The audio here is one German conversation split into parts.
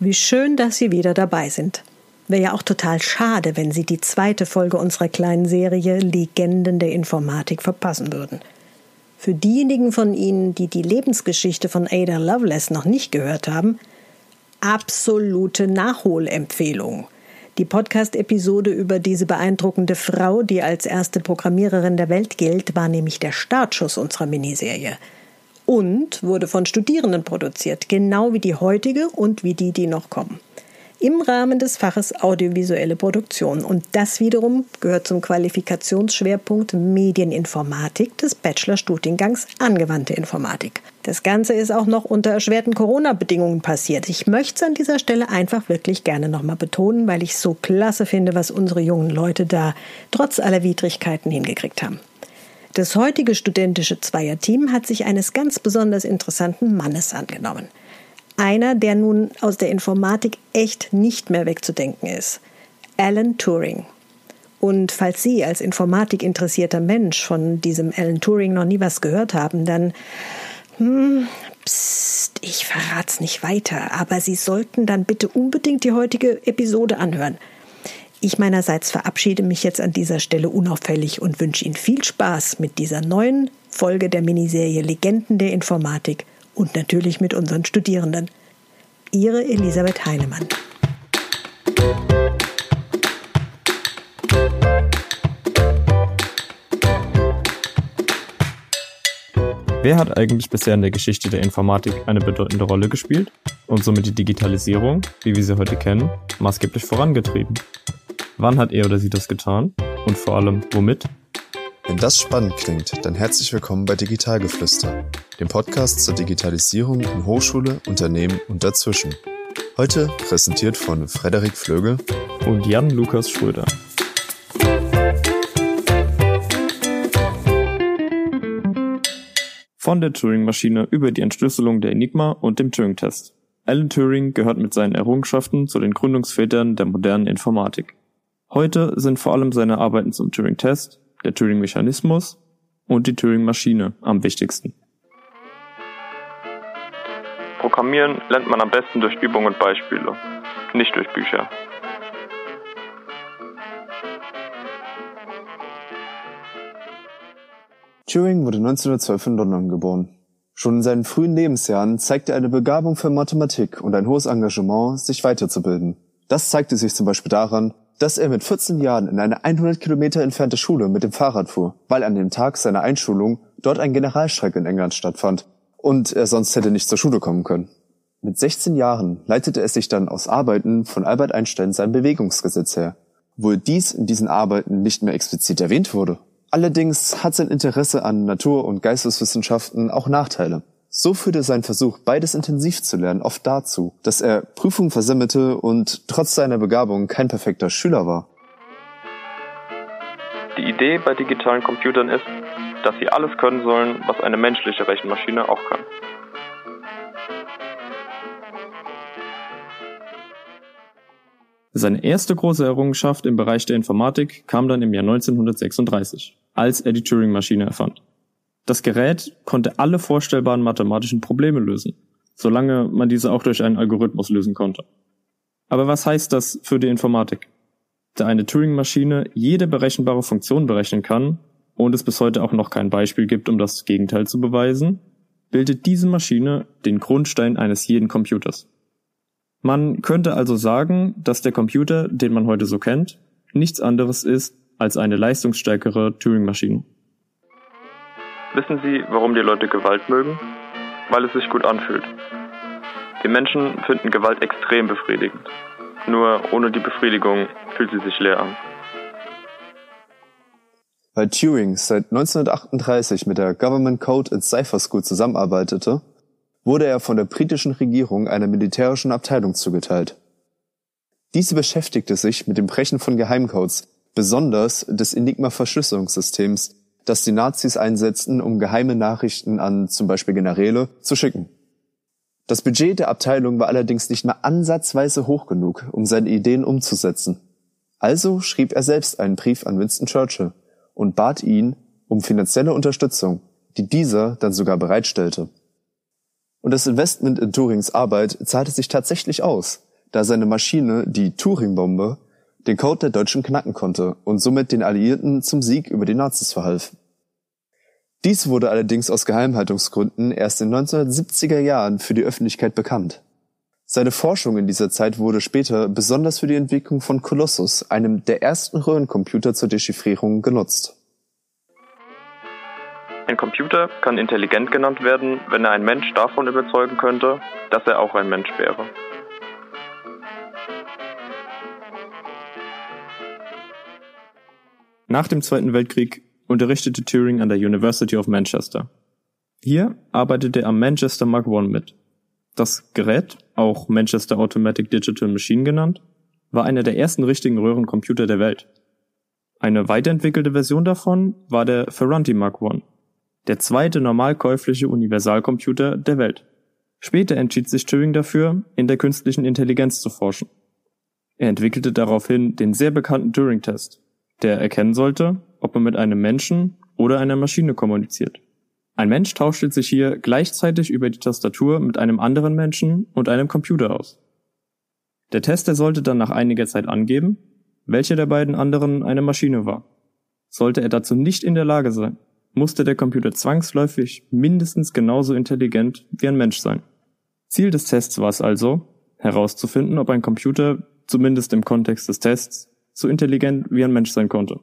Wie schön, dass Sie wieder dabei sind. Wäre ja auch total schade, wenn Sie die zweite Folge unserer kleinen Serie Legenden der Informatik verpassen würden. Für diejenigen von Ihnen, die die Lebensgeschichte von Ada Lovelace noch nicht gehört haben, absolute Nachholempfehlung. Die Podcast-Episode über diese beeindruckende Frau, die als erste Programmiererin der Welt gilt, war nämlich der Startschuss unserer Miniserie. Und wurde von Studierenden produziert, genau wie die heutige und wie die, die noch kommen. Im Rahmen des Faches Audiovisuelle Produktion. Und das wiederum gehört zum Qualifikationsschwerpunkt Medieninformatik des Bachelorstudiengangs Angewandte Informatik. Das Ganze ist auch noch unter erschwerten Corona-Bedingungen passiert. Ich möchte es an dieser Stelle einfach wirklich gerne nochmal betonen, weil ich es so klasse finde, was unsere jungen Leute da trotz aller Widrigkeiten hingekriegt haben. Das heutige studentische Zweierteam hat sich eines ganz besonders interessanten Mannes angenommen. Einer, der nun aus der Informatik echt nicht mehr wegzudenken ist. Alan Turing. Und falls Sie als informatikinteressierter Mensch von diesem Alan Turing noch nie was gehört haben, dann, ich verrate es nicht weiter, aber Sie sollten dann bitte unbedingt die heutige Episode anhören. Ich meinerseits verabschiede mich jetzt an dieser Stelle unauffällig und wünsche Ihnen viel Spaß mit dieser neuen Folge der Miniserie Legenden der Informatik. Und natürlich mit unseren Studierenden. Ihre Elisabeth Heinemann. Wer hat eigentlich bisher in der Geschichte der Informatik eine bedeutende Rolle gespielt und somit die Digitalisierung, wie wir sie heute kennen, maßgeblich vorangetrieben? Wann hat er oder sie das getan? Und vor allem, womit? Wenn das spannend klingt, dann herzlich willkommen bei Digitalgeflüster, dem Podcast zur Digitalisierung in Hochschule, Unternehmen und dazwischen. Heute präsentiert von Frederik Flöge und Jan Lukas Schröder. Von der Turing-Maschine über die Entschlüsselung der Enigma und dem Turing-Test. Alan Turing gehört mit seinen Errungenschaften zu den Gründungsvätern der modernen Informatik. Heute sind vor allem seine Arbeiten zum Turing-Test, der Turing-Mechanismus und die Turing-Maschine am wichtigsten. Programmieren lernt man am besten durch Übung und Beispiele, nicht durch Bücher. Turing wurde 1912 in London geboren. Schon in seinen frühen Lebensjahren zeigte er eine Begabung für Mathematik und ein hohes Engagement, sich weiterzubilden. Das zeigte sich zum Beispiel daran, dass er mit 14 Jahren in eine 100 Kilometer entfernte Schule mit dem Fahrrad fuhr, weil an dem Tag seiner Einschulung dort ein Generalstreik in England stattfand und er sonst hätte nicht zur Schule kommen können. Mit 16 Jahren leitete er sich dann aus Arbeiten von Albert Einstein sein Bewegungsgesetz her, obwohl dies in diesen Arbeiten nicht mehr explizit erwähnt wurde. Allerdings hat sein Interesse an Natur- und Geisteswissenschaften auch Nachteile. So führte sein Versuch, beides intensiv zu lernen, oft dazu, dass er Prüfungen versemmelte und trotz seiner Begabung kein perfekter Schüler war. Die Idee bei digitalen Computern ist, dass sie alles können sollen, was eine menschliche Rechenmaschine auch kann. Seine erste große Errungenschaft im Bereich der Informatik kam dann im Jahr 1936, als er die Turing-Maschine erfand. Das Gerät konnte alle vorstellbaren mathematischen Probleme lösen, solange man diese auch durch einen Algorithmus lösen konnte. Aber was heißt das für die Informatik? Da eine Turing-Maschine jede berechenbare Funktion berechnen kann und es bis heute auch noch kein Beispiel gibt, um das Gegenteil zu beweisen, bildet diese Maschine den Grundstein eines jeden Computers. Man könnte also sagen, dass der Computer, den man heute so kennt, nichts anderes ist als eine leistungsstärkere Turing-Maschine. Wissen Sie, warum die Leute Gewalt mögen? Weil es sich gut anfühlt. Die Menschen finden Gewalt extrem befriedigend. Nur ohne die Befriedigung fühlt sie sich leer an. Weil Turing seit 1938 mit der Government Code and Cypher School zusammenarbeitete, wurde er von der britischen Regierung einer militärischen Abteilung zugeteilt. Diese beschäftigte sich mit dem Brechen von Geheimcodes, besonders des Enigma-Verschlüsselungssystems, das die Nazis einsetzten, um geheime Nachrichten an zum Beispiel Generäle zu schicken. Das Budget der Abteilung war allerdings nicht mal ansatzweise hoch genug, um seine Ideen umzusetzen. Also schrieb er selbst einen Brief an Winston Churchill und bat ihn um finanzielle Unterstützung, die dieser dann sogar bereitstellte. Und das Investment in Turings Arbeit zahlte sich tatsächlich aus, da seine Maschine, die Turing-Bombe, den Code der Deutschen knacken konnte und somit den Alliierten zum Sieg über die Nazis verhalf. Dies wurde allerdings aus Geheimhaltungsgründen erst in den 1970er Jahren für die Öffentlichkeit bekannt. Seine Forschung in dieser Zeit wurde später besonders für die Entwicklung von Colossus, einem der ersten Röhrencomputer zur Dechiffrierung, genutzt. Ein Computer kann intelligent genannt werden, wenn er einen Mensch davon überzeugen könnte, dass er auch ein Mensch wäre. Nach dem Zweiten Weltkrieg unterrichtete Turing an der University of Manchester. Hier arbeitete er am Manchester Mark I mit. Das Gerät, auch Manchester Automatic Digital Machine genannt, war einer der ersten richtigen Röhrencomputer der Welt. Eine weiterentwickelte Version davon war der Ferranti Mark I, der zweite normalkäufliche Universalcomputer der Welt. Später entschied sich Turing dafür, in der künstlichen Intelligenz zu forschen. Er entwickelte daraufhin den sehr bekannten Turing-Test, der erkennen sollte, ob man mit einem Menschen oder einer Maschine kommuniziert. Ein Mensch tauscht sich hier gleichzeitig über die Tastatur mit einem anderen Menschen und einem Computer aus. Der Tester sollte dann nach einiger Zeit angeben, welche der beiden anderen eine Maschine war. Sollte er dazu nicht in der Lage sein, musste der Computer zwangsläufig mindestens genauso intelligent wie ein Mensch sein. Ziel des Tests war es also, herauszufinden, ob ein Computer, zumindest im Kontext des Tests, so intelligent wie ein Mensch sein konnte.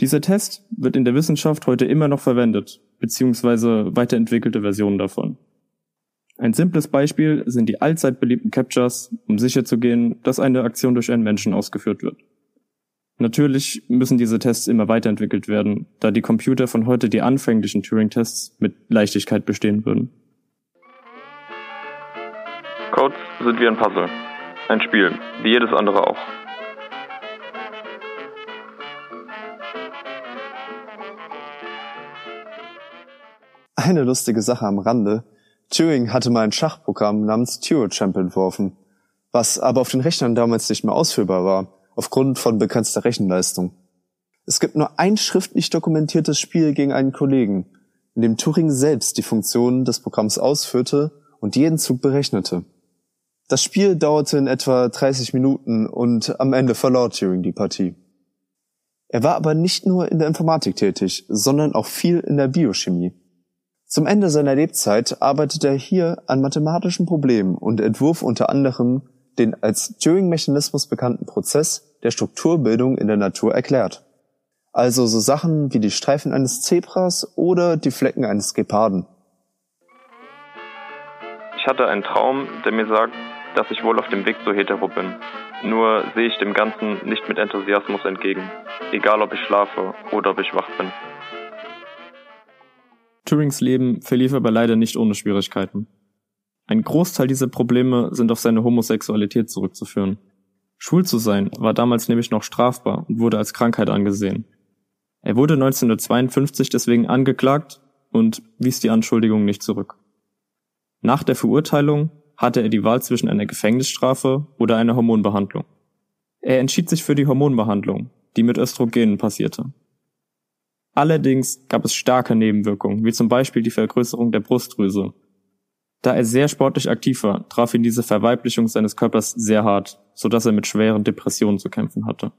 Dieser Test wird in der Wissenschaft heute immer noch verwendet, beziehungsweise weiterentwickelte Versionen davon. Ein simples Beispiel sind die allzeit beliebten Captchas, um sicherzugehen, dass eine Aktion durch einen Menschen ausgeführt wird. Natürlich müssen diese Tests immer weiterentwickelt werden, da die Computer von heute die anfänglichen Turing-Tests mit Leichtigkeit bestehen würden. Codes sind wie ein Puzzle. Ein Spiel, wie jedes andere auch. Eine lustige Sache am Rande. Turing hatte mal ein Schachprogramm namens Turo-Champ entworfen, was aber auf den Rechnern damals nicht mehr ausführbar war, aufgrund von begrenzter Rechenleistung. Es gibt nur ein schriftlich dokumentiertes Spiel gegen einen Kollegen, in dem Turing selbst die Funktionen des Programms ausführte und jeden Zug berechnete. Das Spiel dauerte in etwa 30 Minuten und am Ende verlor Turing die Partie. Er war aber nicht nur in der Informatik tätig, sondern auch viel in der Biochemie. Zum Ende seiner Lebzeit arbeitete er hier an mathematischen Problemen und entwurf unter anderem den als Turing-Mechanismus bekannten Prozess der Strukturbildung in der Natur erklärt. Also so Sachen wie die Streifen eines Zebras oder die Flecken eines Geparden. Ich hatte einen Traum, der mir sagt, dass ich wohl auf dem Weg zu hetero bin. Nur sehe ich dem Ganzen nicht mit Enthusiasmus entgegen, egal ob ich schlafe oder ob ich wach bin. Turings Leben verlief aber leider nicht ohne Schwierigkeiten. Ein Großteil dieser Probleme sind auf seine Homosexualität zurückzuführen. Schwul zu sein war damals nämlich noch strafbar und wurde als Krankheit angesehen. Er wurde 1952 deswegen angeklagt und wies die Anschuldigung nicht zurück. Nach der Verurteilung hatte er die Wahl zwischen einer Gefängnisstrafe oder einer Hormonbehandlung. Er entschied sich für die Hormonbehandlung, die mit Östrogenen passierte. Allerdings gab es starke Nebenwirkungen, wie zum Beispiel die Vergrößerung der Brustdrüse. Da er sehr sportlich aktiv war, traf ihn diese Verweiblichung seines Körpers sehr hart, sodass er mit schweren Depressionen zu kämpfen hatte.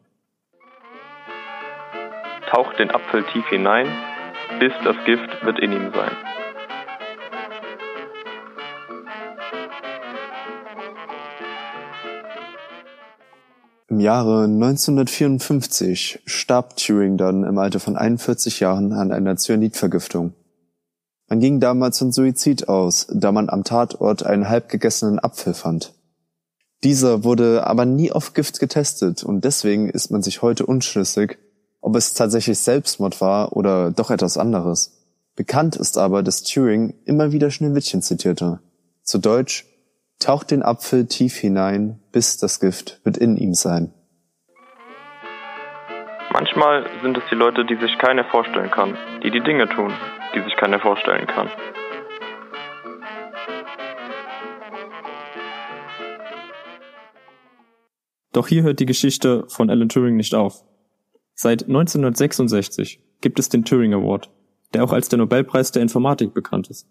Taucht den Apfel tief hinein, bis das Gift wird in ihm sein. Im Jahre 1954 starb Turing dann im Alter von 41 Jahren an einer Cyanidvergiftung. Man ging damals von Suizid aus, da man am Tatort einen halb gegessenen Apfel fand. Dieser wurde aber nie auf Gift getestet und deswegen ist man sich heute unschlüssig, ob es tatsächlich Selbstmord war oder doch etwas anderes. Bekannt ist aber, dass Turing immer wieder Schneewittchen zitierte. Zu Deutsch, taucht den Apfel tief hinein, bis das Gift wird in ihm sein. Manchmal sind es die Leute, die sich keiner vorstellen kann, die Dinge tun, die sich keiner vorstellen kann. Doch hier hört die Geschichte von Alan Turing nicht auf. Seit 1966 gibt es den Turing Award, der auch als der Nobelpreis der Informatik bekannt ist.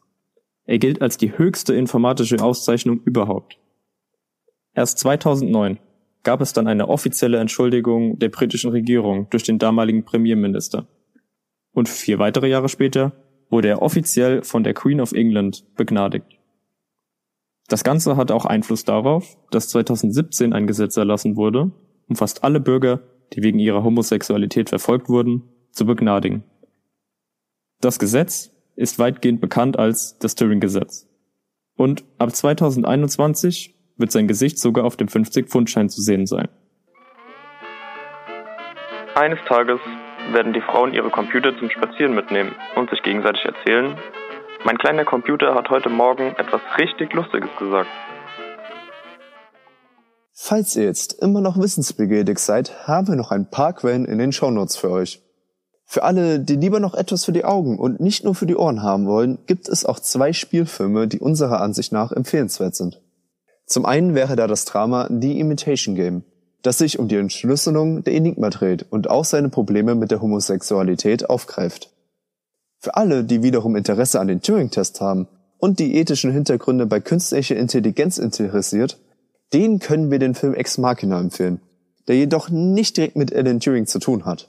Er gilt als die höchste informatische Auszeichnung überhaupt. Erst 2009 gab es dann eine offizielle Entschuldigung der britischen Regierung durch den damaligen Premierminister. Und 4 weitere Jahre später wurde er offiziell von der Queen of England begnadigt. Das Ganze hatte auch Einfluss darauf, dass 2017 ein Gesetz erlassen wurde, um fast alle Bürger, die wegen ihrer Homosexualität verfolgt wurden, zu begnadigen. Das Gesetz ist weitgehend bekannt als das Turing-Gesetz. Und ab 2021 wird sein Gesicht sogar auf dem 50-Pfund-Schein zu sehen sein. Eines Tages werden die Frauen ihre Computer zum Spazieren mitnehmen und sich gegenseitig erzählen: Mein kleiner Computer hat heute Morgen etwas richtig Lustiges gesagt. Falls ihr jetzt immer noch wissensbegierig seid, haben wir noch ein paar Quellen in den Shownotes für euch. Für alle, die lieber noch etwas für die Augen und nicht nur für die Ohren haben wollen, gibt es auch 2 Spielfilme, die unserer Ansicht nach empfehlenswert sind. Zum einen wäre da das Drama The Imitation Game, das sich um die Entschlüsselung der Enigma dreht und auch seine Probleme mit der Homosexualität aufgreift. Für alle, die wiederum Interesse an den Turing-Test haben und die ethischen Hintergründe bei künstlicher Intelligenz interessiert, den können wir den Film Ex Machina empfehlen, der jedoch nicht direkt mit Alan Turing zu tun hat.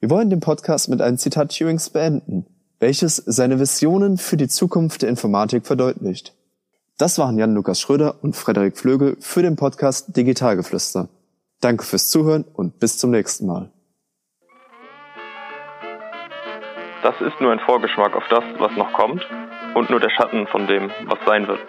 Wir wollen den Podcast mit einem Zitat Turings beenden, welches seine Visionen für die Zukunft der Informatik verdeutlicht. Das waren Jan Lukas Schröder und Frederik Flöge für den Podcast Digitalgeflüster. Danke fürs Zuhören und bis zum nächsten Mal. Das ist nur ein Vorgeschmack auf das, was noch kommt, und nur der Schatten von dem, was sein wird.